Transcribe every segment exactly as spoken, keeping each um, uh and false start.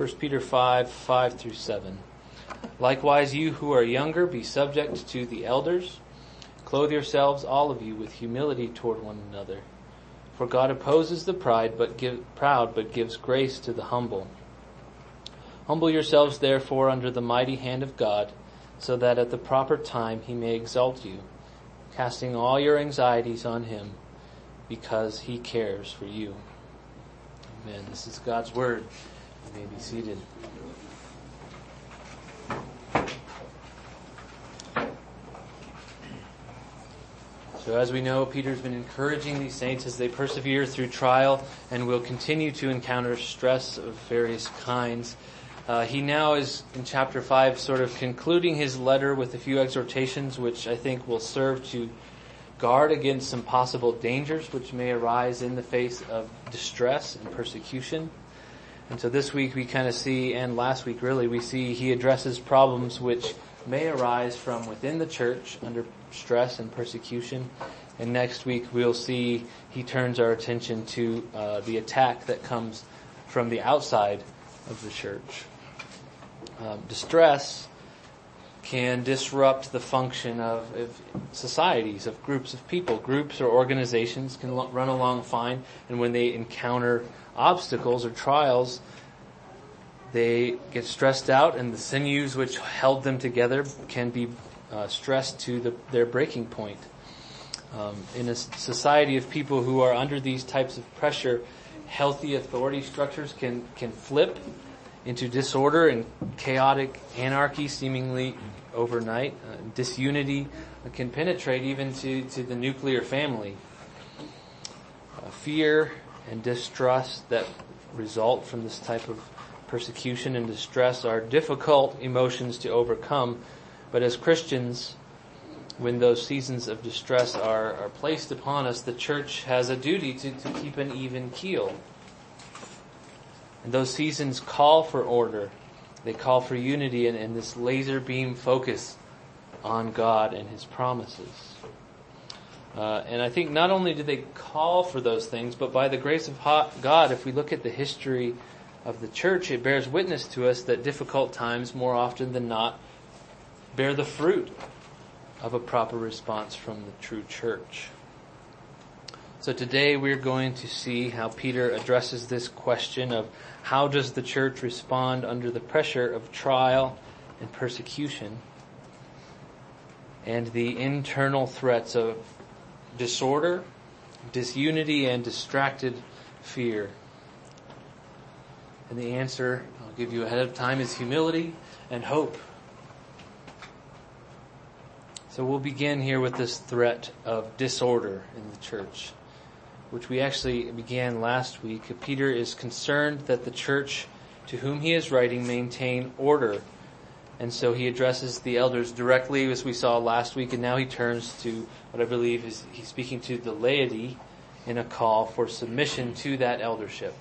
First Peter five, five through seven. Likewise, you who are younger, be subject to the elders. Clothe yourselves, all of you, with humility toward one another. For God opposes the pride, but give, proud, but gives grace to the humble. Humble yourselves, therefore, under the mighty hand of God, so that at the proper time he may exalt you, casting all your anxieties on him, because he cares for you. Amen. This is God's word. You may be seated. So as we know, Peter's been encouraging these saints as they persevere through trial and will continue to encounter stress of various kinds. Uh, he now is, in chapter five, sort of concluding his letter with a few exhortations, which I think will serve to guard against some possible dangers which may arise in the face of distress and persecution. And so this week we kind of see, and last week really, we see he addresses problems which may arise from within the church under stress and persecution. And next week we'll see he turns our attention to uh, the attack that comes from the outside of the church. Um, distress can disrupt the function of, of societies, of groups of people. Groups or organizations can lo- run along fine, and when they encounter obstacles or trials, they get stressed out, and the sinews which held them together can be uh, stressed to the, their breaking point. Um, in a society of people who are under these types of pressure, healthy authority structures can, can flip into disorder and chaotic anarchy seemingly overnight. Uh, disunity can penetrate even to, to the nuclear family. Uh, fear and distrust that result from this type of persecution and distress are difficult emotions to overcome, but as Christians, when those seasons of distress are, are placed upon us, the church has a duty to, to keep an even keel. And those seasons call for order. They call for unity and, and this laser beam focus on God and his promises. Uh, and I think not only do they call for those things, but by the grace of God, if we look at the history of the church, it bears witness to us that difficult times, more often than not, bear the fruit of a proper response from the true church. So today we're going to see how Peter addresses this question of how does the church respond under the pressure of trial and persecution and the internal threats of disorder, disunity, and distracted fear. And the answer, I'll give you ahead of time, is humility and hope. So we'll begin here with this threat of disorder in the church, which we actually began last week. Peter is concerned that the church to whom he is writing maintain order. And so he addresses the elders directly, as we saw last week, and now he turns to what I believe is he's speaking to the laity in a call for submission to that eldership.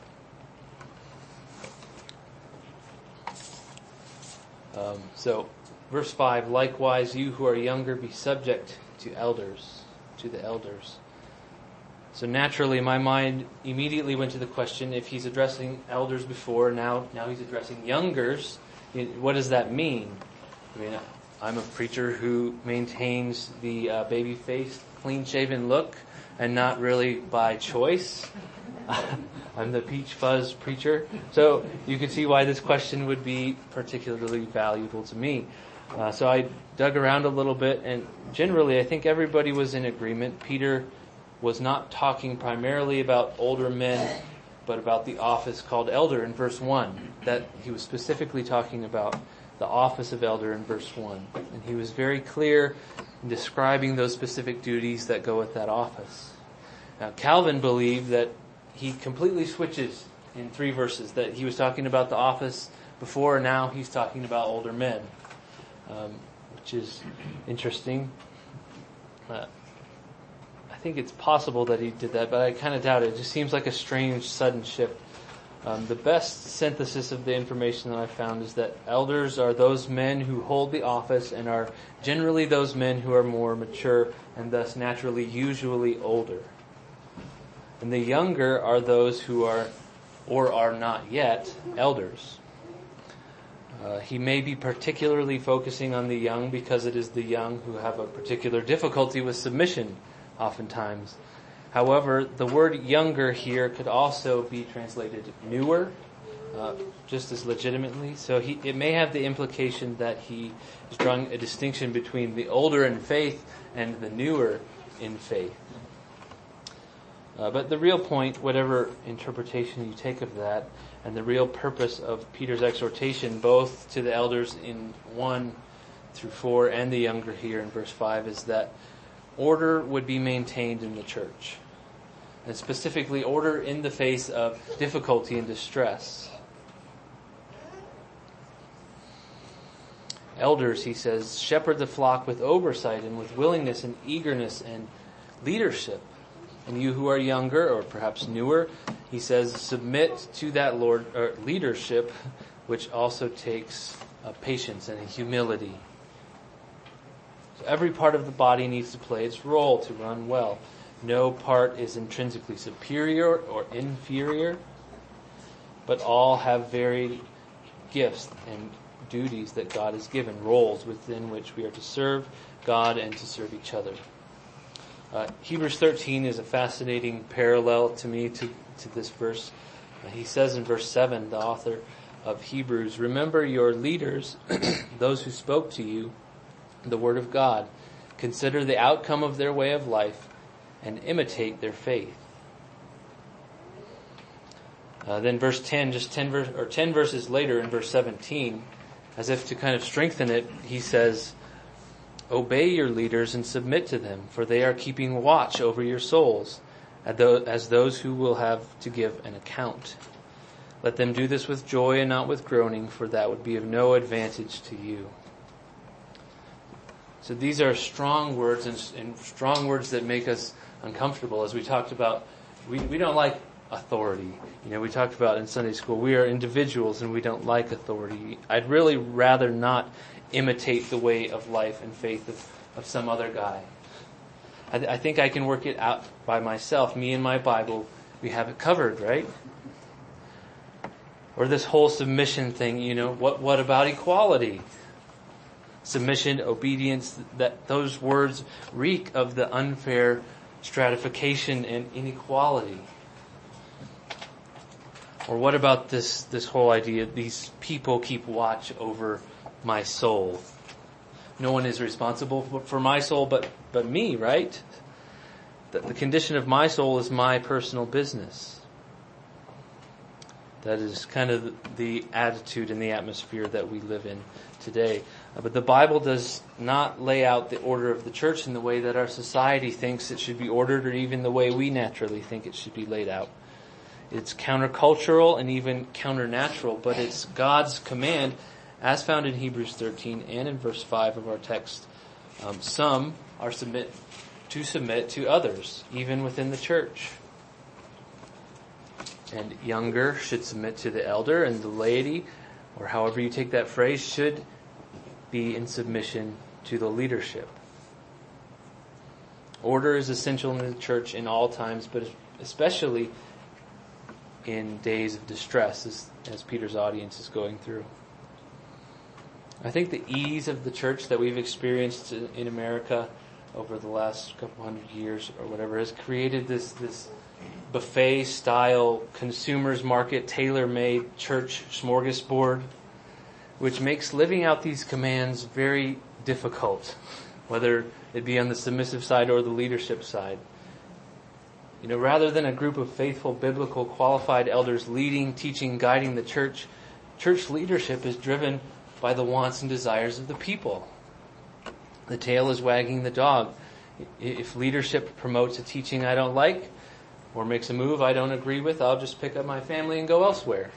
Um, so, verse five, likewise, you who are younger, be subject to elders, to the elders. So naturally, my mind immediately went to the question, if he's addressing elders before, now now he's addressing youngers, what does that mean? I mean, I'm a preacher who maintains the uh, baby-faced, clean-shaven look, and not really by choice. I'm the peach fuzz preacher. So you can see why this question would be particularly valuable to me. Uh, so I dug around a little bit, and generally I think everybody was in agreement. Peter was not talking primarily about older men, but about the office called elder in verse one. That he was specifically talking about the office of elder in verse one. And he was very clear in describing those specific duties that go with that office. Now Calvin believed that he completely switches in three verses, that he was talking about the office before, and now he's talking about older men, um, which is interesting. Uh, I think it's possible that he did that, but I kind of doubt it. It just seems like a strange, sudden shift. Um, the best synthesis of the information that I found is that elders are those men who hold the office and are generally those men who are more mature and thus naturally usually older. And the younger are those who are, or are not yet, elders. Uh, he may be particularly focusing on the young because it is the young who have a particular difficulty with submission oftentimes. However, the word younger here could also be translated newer, uh, just as legitimately. So he, it may have the implication that he is drawing a distinction between the older in faith and the newer in faith. Uh, but the real point, whatever interpretation you take of that, and the real purpose of Peter's exhortation, both to the elders in one through four and the younger here in verse five, is that order would be maintained in the church. And specifically, order in the face of difficulty and distress. Elders, he says, shepherd the flock with oversight and with willingness and eagerness and leadership. And you who are younger or perhaps newer, he says, submit to that Lord or leadership, which also takes a patience and a humility. So every part of the body needs to play its role to run well. No part is intrinsically superior or inferior, but all have varied gifts and duties that God has given, roles within which we are to serve God and to serve each other. Uh, Hebrews thirteen is a fascinating parallel to me to, to this verse. Uh, he says in verse seven, the author of Hebrews, remember your leaders, those who spoke to you the word of God. Consider the outcome of their way of life and imitate their faith. Uh, then verse ten, just ten verse, or ten verses later in verse seventeen, as if to kind of strengthen it, he says, obey your leaders and submit to them, for they are keeping watch over your souls as those who will have to give an account. Let them do this with joy and not with groaning, for that would be of no advantage to you. So these are strong words, and, and strong words that make us uncomfortable. As we talked about, we, we don't like authority. You know, we talked about in Sunday school, we are individuals and we don't like authority. I'd really rather not imitate the way of life and faith of, of some other guy. I, th- I think I can work it out by myself. Me and my Bible, we have it covered, right? Or this whole submission thing, you know, what, what about equality? Submission, obedience, that those words reek of the unfair stratification and inequality. Or what about this, this whole idea, these people keep watch over my soul. No one is responsible for my soul but, but me, right? That the condition of my soul is my personal business. That is kind of the attitude and the atmosphere that we live in today. But the Bible does not lay out the order of the church in the way that our society thinks it should be ordered, or even the way we naturally think it should be laid out. It's countercultural and even counternatural, but it's God's command as found in Hebrews thirteen and in verse five of our text. Um, some are submit to submit to others, even within the church. And younger should submit to the elder, and the laity, or however you take that phrase, should be in submission to the leadership. Order is essential in the church in all times, but especially in days of distress, as, as Peter's audience is going through. I think the ease of the church that we've experienced in America over the last couple hundred years or whatever has created this, this buffet-style, consumers market, tailor-made church smorgasbord, which makes living out these commands very difficult, whether it be on the submissive side or the leadership side. You know, rather than a group of faithful, biblical, qualified elders leading, teaching, guiding the church, church leadership is driven by the wants and desires of the people. The tail is wagging the dog. If leadership promotes a teaching I don't like or makes a move I don't agree with, I'll just pick up my family and go elsewhere.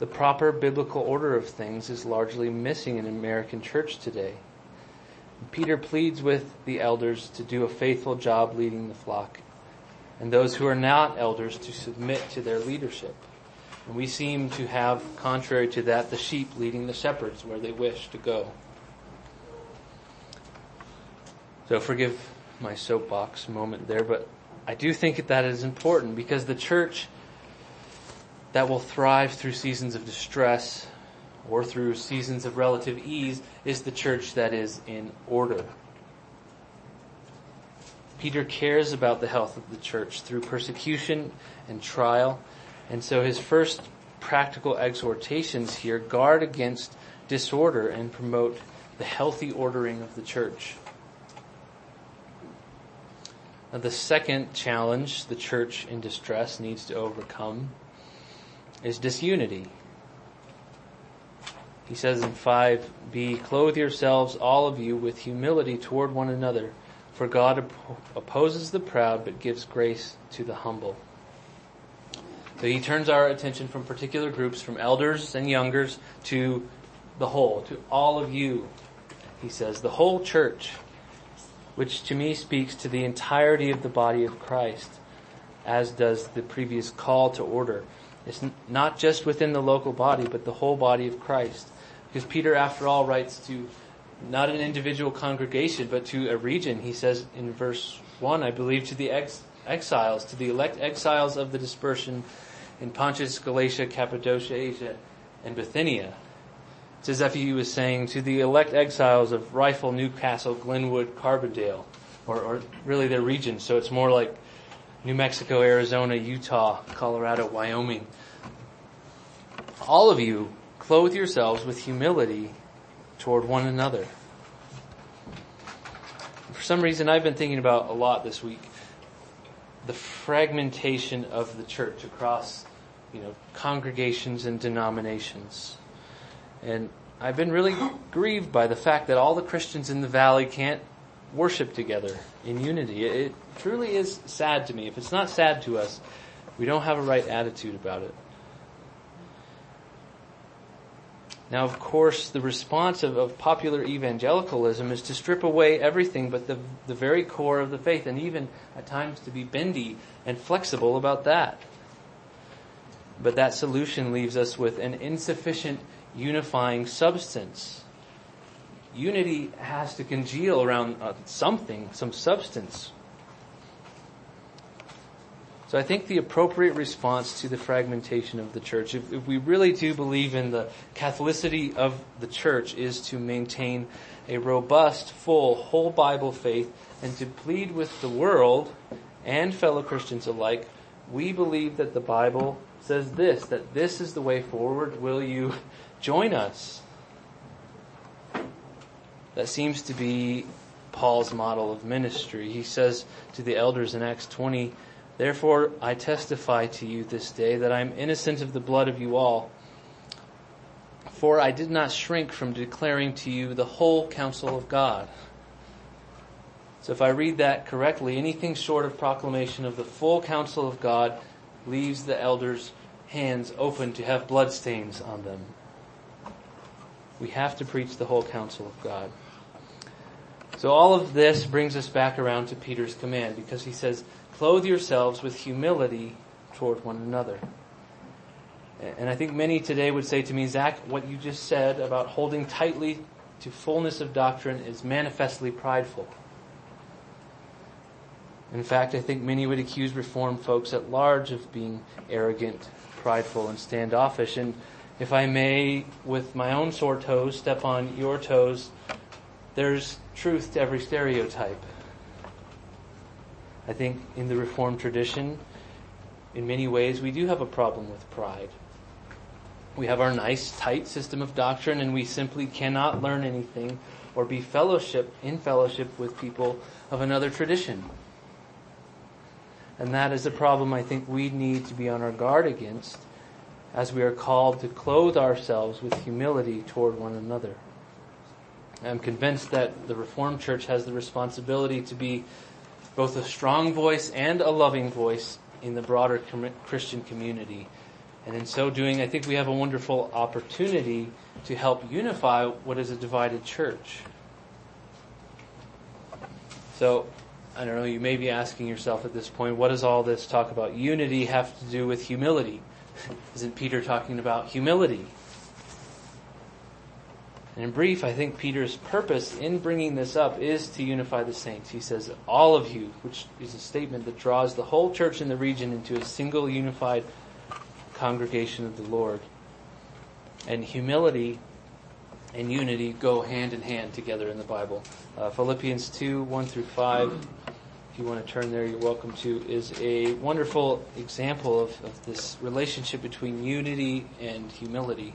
The proper biblical order of things is largely missing in American church today. Peter pleads with the elders to do a faithful job leading the flock, and those who are not elders to submit to their leadership. And we seem to have, contrary to that, the sheep leading the shepherds where they wish to go. So forgive my soapbox moment there, but I do think that that is important, because the church, that will thrive through seasons of distress or through seasons of relative ease is the church that is in order. Peter cares about the health of the church through persecution and trial, and so his first practical exhortations here guard against disorder and promote the healthy ordering of the church. Now, the second challenge the church in distress needs to overcome is disunity. He says in five b, "Clothe yourselves, all of you, with humility toward one another, for God op- opposes the proud but gives grace to the humble." So he turns our attention from particular groups, from elders and youngers, to the whole, to all of you. He says, the whole church, which to me speaks to the entirety of the body of Christ, as does the previous call to order. It's not just within the local body, but the whole body of Christ. Because Peter, after all, writes to not an individual congregation, but to a region. He says in verse one, I believe, to the ex- exiles, to the elect exiles of the dispersion in Pontus, Galatia, Cappadocia, Asia, and Bithynia. It's as if he was saying to the elect exiles of Rifle, New Castle, Glenwood, Carbondale, or, or really their region. So it's more like New Mexico, Arizona, Utah, Colorado, Wyoming. All of you, clothe yourselves with humility toward one another. For some reason, I've been thinking about a lot this week the fragmentation of the church across, you know, congregations and denominations. And I've been really grieved by the fact that all the Christians in the valley can't worship together in unity. It truly is sad to me. If it's not sad to us, we don't have a right attitude about it. Now, of course, the response of, of popular evangelicalism is to strip away everything but the, the very core of the faith, and even at times to be bendy and flexible about that. But that solution leaves us with an insufficient unifying substance. Unity has to congeal around uh, something, some substance. So I think the appropriate response to the fragmentation of the church, if, if we really do believe in the Catholicity of the church, is to maintain a robust, full, whole Bible faith and to plead with the world and fellow Christians alike, we believe that the Bible says this, that this is the way forward. Will you join us? That seems to be Paul's model of ministry. He says to the elders in Acts twenty, "Therefore I testify to you this day that I am innocent of the blood of you all, for I did not shrink from declaring to you the whole counsel of God." So if I read that correctly, anything short of proclamation of the full counsel of God leaves the elders' hands open to have bloodstains on them. We have to preach the whole counsel of God. So all of this brings us back around to Peter's command, because he says, clothe yourselves with humility toward one another. And I think many today would say to me, Zach, what you just said about holding tightly to fullness of doctrine is manifestly prideful. In fact, I think many would accuse Reformed folks at large of being arrogant, prideful, and standoffish. And if I may, with my own sore toes, step on your toes, there's truth to every stereotype. I think in the Reformed tradition, in many ways, we do have a problem with pride. We have our nice, tight system of doctrine, and we simply cannot learn anything or be fellowship in fellowship with people of another tradition. And that is a problem I think we need to be on our guard against, as we are called to clothe ourselves with humility toward one another. I'm convinced that the Reformed Church has the responsibility to be both a strong voice and a loving voice in the broader com- Christian community. And in so doing, I think we have a wonderful opportunity to help unify what is a divided church. So, I don't know, you may be asking yourself at this point, what does all this talk about unity have to do with humility? Isn't Peter talking about humility? And in brief, I think Peter's purpose in bringing this up is to unify the saints. He says, all of you, which is a statement that draws the whole church in the region into a single unified congregation of the Lord. And humility and unity go hand in hand together in the Bible. Uh, Philippians two, one through five, if you want to turn there, you're welcome to, is a wonderful example of, of this relationship between unity and humility.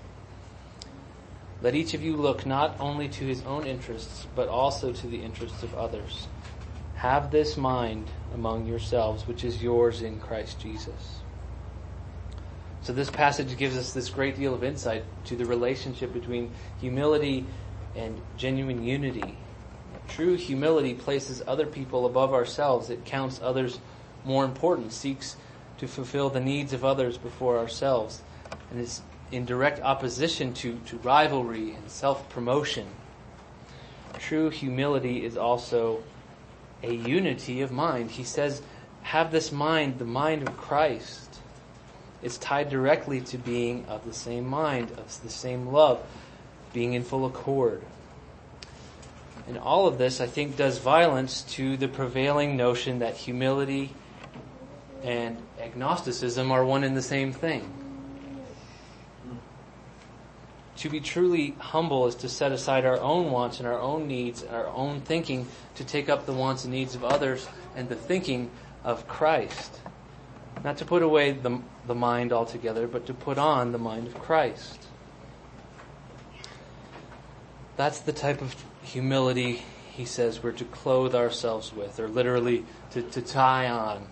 Let each of you look not only to his own interests, but also to the interests of others. Have this mind among yourselves, which is yours in Christ Jesus. So this passage gives us this great deal of insight to the relationship between humility and genuine unity. True humility places other people above ourselves. It counts others more important, seeks to fulfill the needs of others before ourselves, and is in direct opposition to, to rivalry and self-promotion. True humility is also a unity of mind. He says, have this mind, the mind of Christ. It's tied directly to being of the same mind, of the same love, being in full accord. And all of this, I think, does violence to the prevailing notion that humility and agnosticism are one and the same thing. To be truly humble is to set aside our own wants and our own needs and our own thinking to take up the wants and needs of others and the thinking of Christ. Not to put away the, the mind altogether, but to put on the mind of Christ. That's the type of humility, he says, we're to clothe ourselves with, or literally to, to tie on.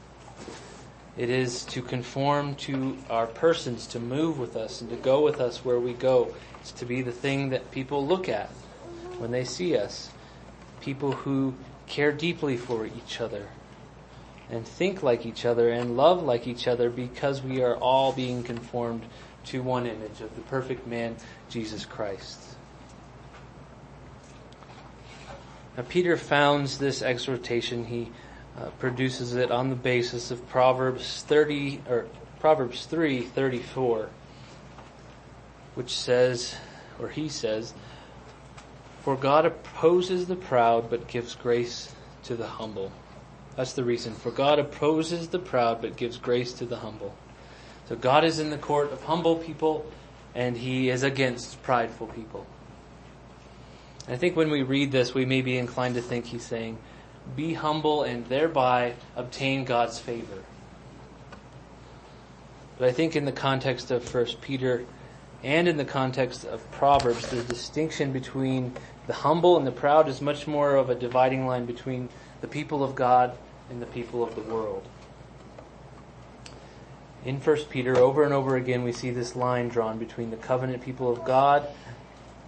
It is to conform to our persons, to move with us, and to go with us where we go. It's to be the thing that people look at when they see us. People who care deeply for each other, and think like each other, and love like each other, because we are all being conformed to one image of the perfect man, Jesus Christ. Now, Peter founds this exhortation. He Uh, produces it on the basis of Proverbs thirty or Proverbs three thirty-four, which says, or he says, "For God opposes the proud, but gives grace to the humble." That's the reason. For God opposes the proud, but gives grace to the humble. So God is in the court of humble people, and He is against prideful people. And I think when we read this, we may be inclined to think He's saying, be humble and thereby obtain God's favor. But I think in the context of First Peter and in the context of Proverbs, the distinction between the humble and the proud is much more of a dividing line between the people of God and the people of the world. In First Peter, over and over again, we see this line drawn between the covenant people of God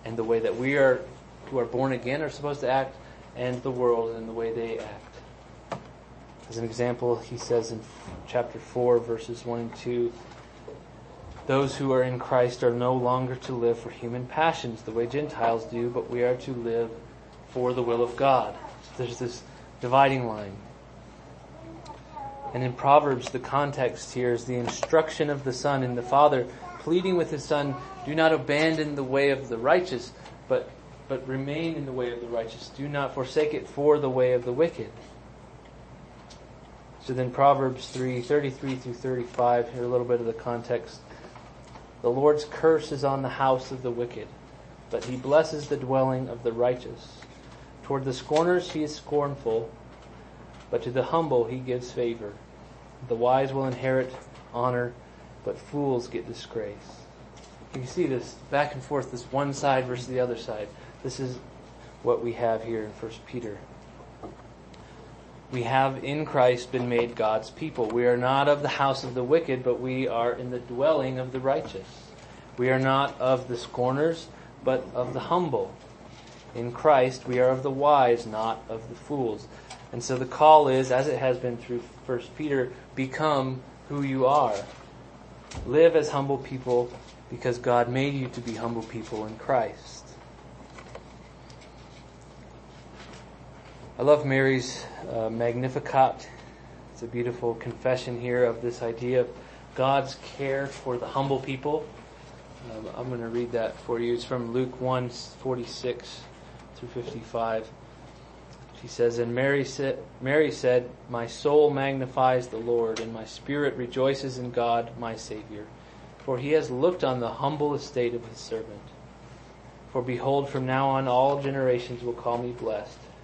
and the way that we are, who are born again, are supposed to act, and the world and the way they act. As an example, he says in chapter four, verses one and two, those who are in Christ are no longer to live for human passions, the way Gentiles do, but we are to live for the will of God. So there's this dividing line. And in Proverbs, the context here is the instruction of the son and the father pleading with his son, do not abandon the way of the righteous, but but remain in the way of the righteous. Do not forsake it for the way of the wicked. So then Proverbs three, thirty-three through thirty-five, here a little bit of the context. The Lord's curse is on the house of the wicked, but He blesses the dwelling of the righteous. Toward the scorners He is scornful, but to the humble He gives favor. The wise will inherit honor, but fools get disgrace. You can see this back and forth, this one side versus the other side. This is what we have here in First Peter. We have in Christ been made God's people. We are not of the house of the wicked, but we are in the dwelling of the righteous. We are not of the scorners, but of the humble. in Christ, we are of the wise, not of the fools. And so the call is, as it has been through First Peter, become who you are. Live as humble people because God made you to be humble people in Christ. I love Mary's uh, Magnificat. It's a beautiful confession here of this idea of God's care for the humble people. Um, I'm going to read that for you. It's from Luke one, forty-six through fifty-five. She says, And Mary said, Mary said, My soul magnifies the Lord, and my spirit rejoices in God, my Savior. For he has looked on the humble estate of his servant. For behold, from now on all generations will call me blessed.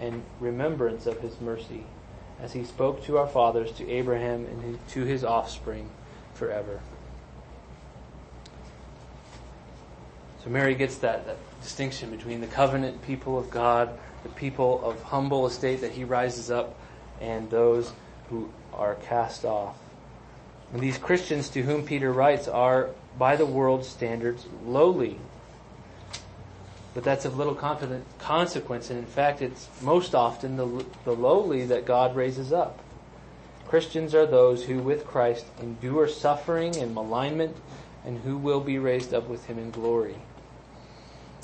in remembrance of his mercy, as he spoke to our fathers, to Abraham, and to his offspring forever. So Mary gets that, that distinction between the covenant people of God, the people of humble estate that he rises up, and those who are cast off. And these Christians to whom Peter writes are, by the world's standards, lowly. But that's of little consequence, and in fact, it's most often the, the lowly that God raises up. Christians are those who, with Christ, endure suffering and malignment, and who will be raised up with him in glory.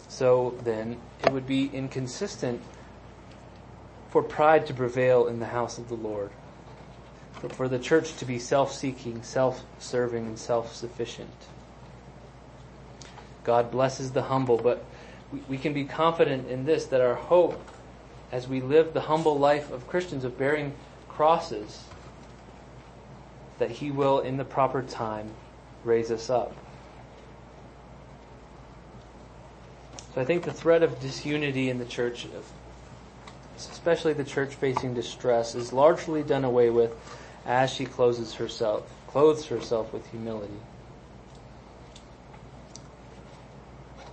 So then, it would be inconsistent for pride to prevail in the house of the Lord, for the church to be self-seeking, self-serving, and self-sufficient. God blesses the humble, but we can be confident in this, that our hope, as we live the humble life of Christians, of bearing crosses, that he will, in the proper time, raise us up. So I think the threat of disunity in the church, especially the church facing distress, is largely done away with as she closes herself, clothes herself with humility.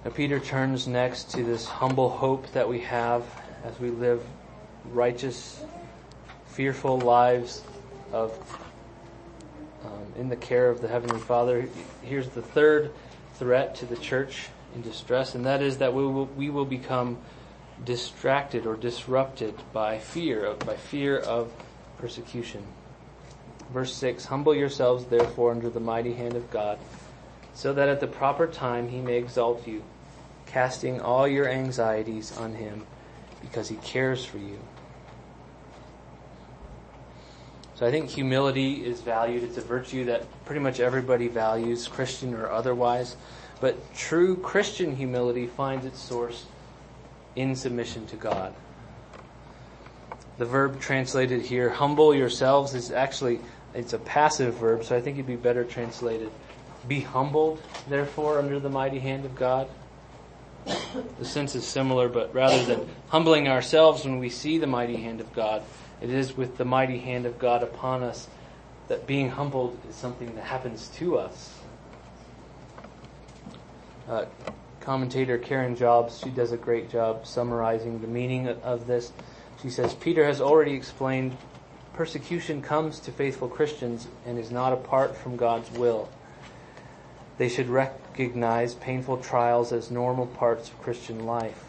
Now Peter turns next to this humble hope that we have as we live righteous, fearful lives of um, in the care of the Heavenly Father. Here's the third threat to the church in distress, and that is that we will, we will become distracted or disrupted by fear, by fear of persecution. Verse six, Humble yourselves therefore under the mighty hand of God, so that at the proper time he may exalt you, casting all your anxieties on him, because he cares for you. So I think humility is valued. It's a virtue that pretty much everybody values, Christian or otherwise. But true Christian humility finds its source in submission to God. The verb translated here, humble yourselves, is actually, it's a passive verb, so I think it'd be better translated, be humbled, therefore, under the mighty hand of God. The sense is similar, but rather than humbling ourselves when we see the mighty hand of God, it is with the mighty hand of God upon us that being humbled is something that happens to us. Uh, commentator Karen Jobs, she does a great job summarizing the meaning of this. She says, Peter has already explained persecution comes to faithful Christians and is not apart from God's will. They should recognize painful trials as normal parts of Christian life.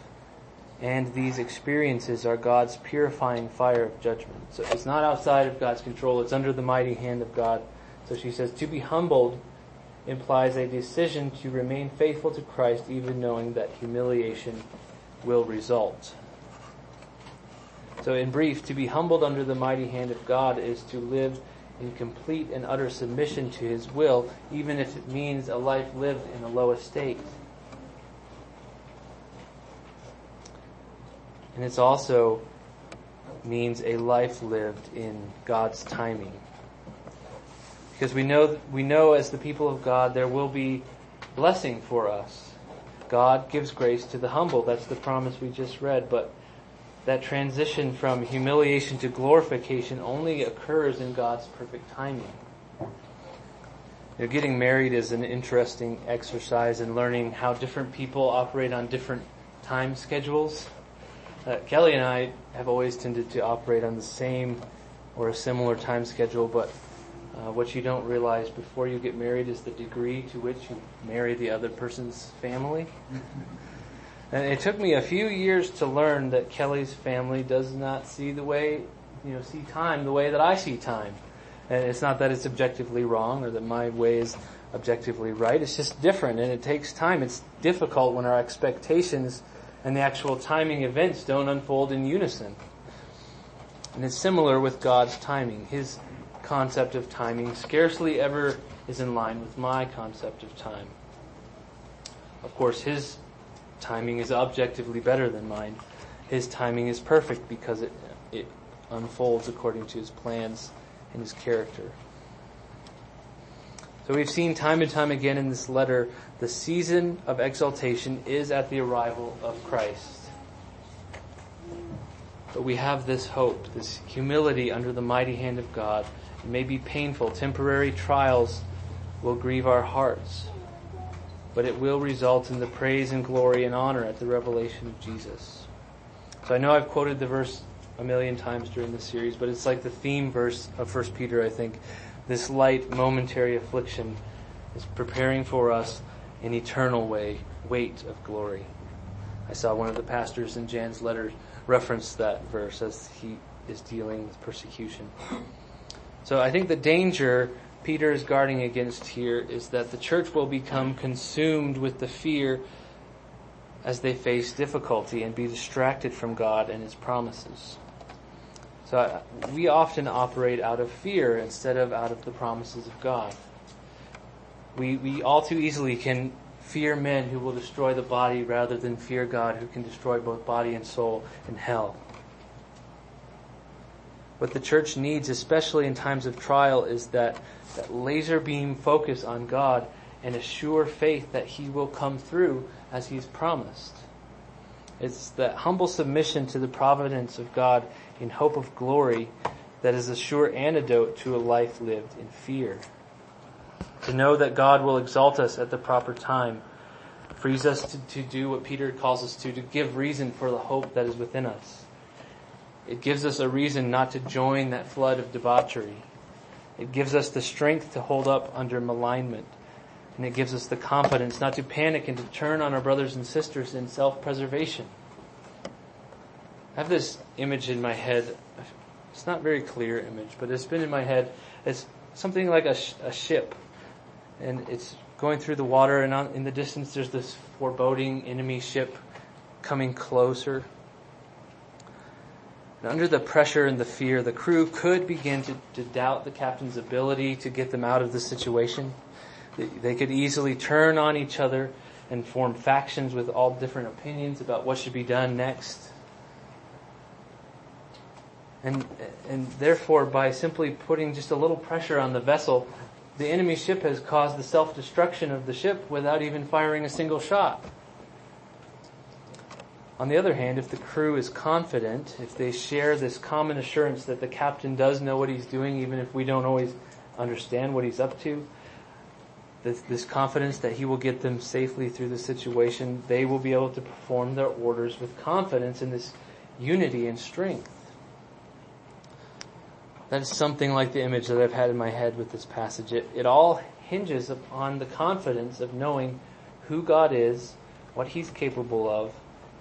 And these experiences are God's purifying fire of judgment. So it's not outside of God's control, it's under the mighty hand of God. So she says, to be humbled implies a decision to remain faithful to Christ, even knowing that humiliation will result. So in brief, to be humbled under the mighty hand of God is to live in complete and utter submission to his will, even if it means a life lived in a low estate. And it also means a life lived in God's timing. Because we know, we know as the people of God, there will be blessing for us. God gives grace to the humble. That's the promise we just read. But that transition from humiliation to glorification only occurs in God's perfect timing. You know, getting married is an interesting exercise in learning how different people operate on different time schedules. Uh, Kelly and I have always tended to operate on the same or a similar time schedule, but uh, what you don't realize before you get married is the degree to which you marry the other person's family. And it took me a few years to learn that Kelly's family does not see the way, you know, see time the way that I see time. And it's not that it's objectively wrong or that my way is objectively right. It's just different, and it takes time. It's difficult when our expectations and the actual timing events don't unfold in unison. And it's similar with God's timing. His concept of timing scarcely ever is in line with my concept of time. Of course, His timing is objectively better than mine. His timing is perfect because it, it unfolds according to His plans and His character. So we've seen time and time again in this letter, the season of exaltation is at the arrival of Christ. But we have this hope, this humility under the mighty hand of God. It may be painful. Temporary trials will grieve our hearts, but it will result in the praise and glory and honor at the revelation of Jesus. So I know I've quoted the verse a million times during this series, but it's like the theme verse of First Peter, I think. This light, momentary affliction is preparing for us an eternal way, weight of glory. I saw one of the pastors in Jan's letter reference that verse as he is dealing with persecution. So I think the danger Peter is guarding against here is that the church will become consumed with the fear as they face difficulty and be distracted from God and His promises. So we often operate out of fear instead of out of the promises of God. We we all too easily can fear men who will destroy the body rather than fear God who can destroy both body and soul in hell. What the church needs, especially in times of trial, is that that laser beam focus on God and a sure faith that He will come through as He's promised. It's that humble submission to the providence of God in hope of glory that is a sure antidote to a life lived in fear. To know that God will exalt us at the proper time frees us to, to do what Peter calls us to, to give reason for the hope that is within us. It gives us a reason not to join that flood of debauchery. It gives us the strength to hold up under malignment. And it gives us the confidence not to panic and to turn on our brothers and sisters in self-preservation. I have this image in my head. It's not a very clear image, but it's been in my head. It's something like a, sh- a ship. And it's going through the water, and on, in the distance there's this foreboding enemy ship coming closer. And under the pressure and the fear, the crew could begin to, to doubt the captain's ability to get them out of the situation. They, they could easily turn on each other and form factions with all different opinions about what should be done next. And, and therefore, by simply putting just a little pressure on the vessel, the enemy ship has caused the self-destruction of the ship without even firing a single shot. On the other hand, if the crew is confident, if they share this common assurance that the captain does know what he's doing, even if we don't always understand what he's up to, this, this confidence that he will get them safely through the situation, they will be able to perform their orders with confidence in this unity and strength. That is something like the image that I've had in my head with this passage. It, it all hinges upon the confidence of knowing who God is, what He's capable of,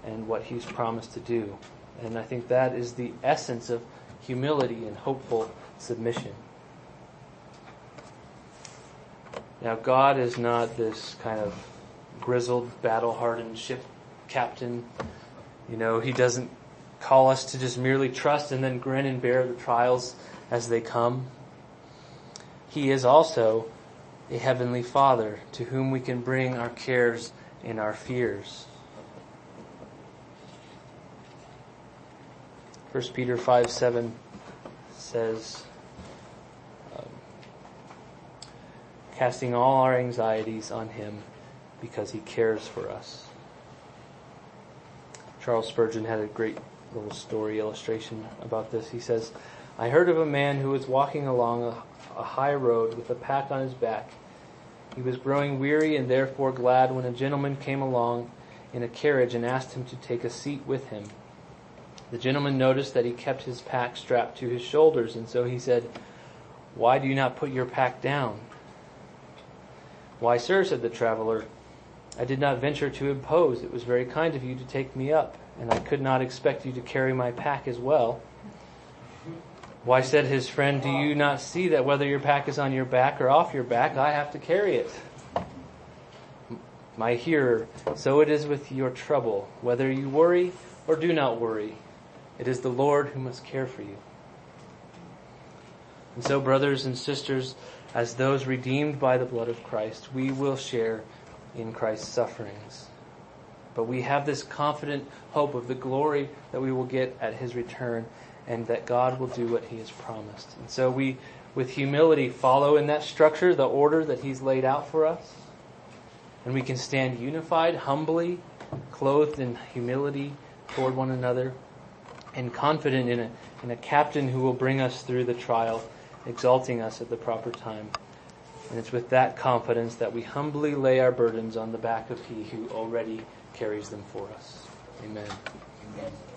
and what He's promised to do. And I think that is the essence of humility and hopeful submission. Now, God is not this kind of grizzled, battle-hardened ship captain. You know, He doesn't call us to just merely trust and then grin and bear the trials as they come. He is also a heavenly Father to whom we can bring our cares and our fears. First Peter five seven says, casting all our anxieties on Him because He cares for us. Charles Spurgeon had a great little story illustration about this. He says, I heard of a man who was walking along a, a high road with a pack on his back. He was growing weary and therefore glad when a gentleman came along in a carriage and asked him to take a seat with him. The gentleman noticed that he kept his pack strapped to his shoulders, and so he said, Why do you not put your pack down? Why, sir, said the traveler, I did not venture to impose. It was very kind of you to take me up, and I could not expect you to carry my pack as well. Why, said his friend, do you not see that whether your pack is on your back or off your back, I have to carry it? My hearer, so it is with your trouble, whether you worry or do not worry. It is the Lord who must care for you. And so, brothers and sisters, as those redeemed by the blood of Christ, we will share in Christ's sufferings. But we have this confident hope of the glory that we will get at his return, and that God will do what he has promised. And so we, with humility, follow in that structure, the order that he's laid out for us. And we can stand unified, humbly, clothed in humility toward one another, and confident in a, in a captain who will bring us through the trial, exalting us at the proper time. And it's with that confidence that we humbly lay our burdens on the back of he who already carries them for us. Amen. Amen.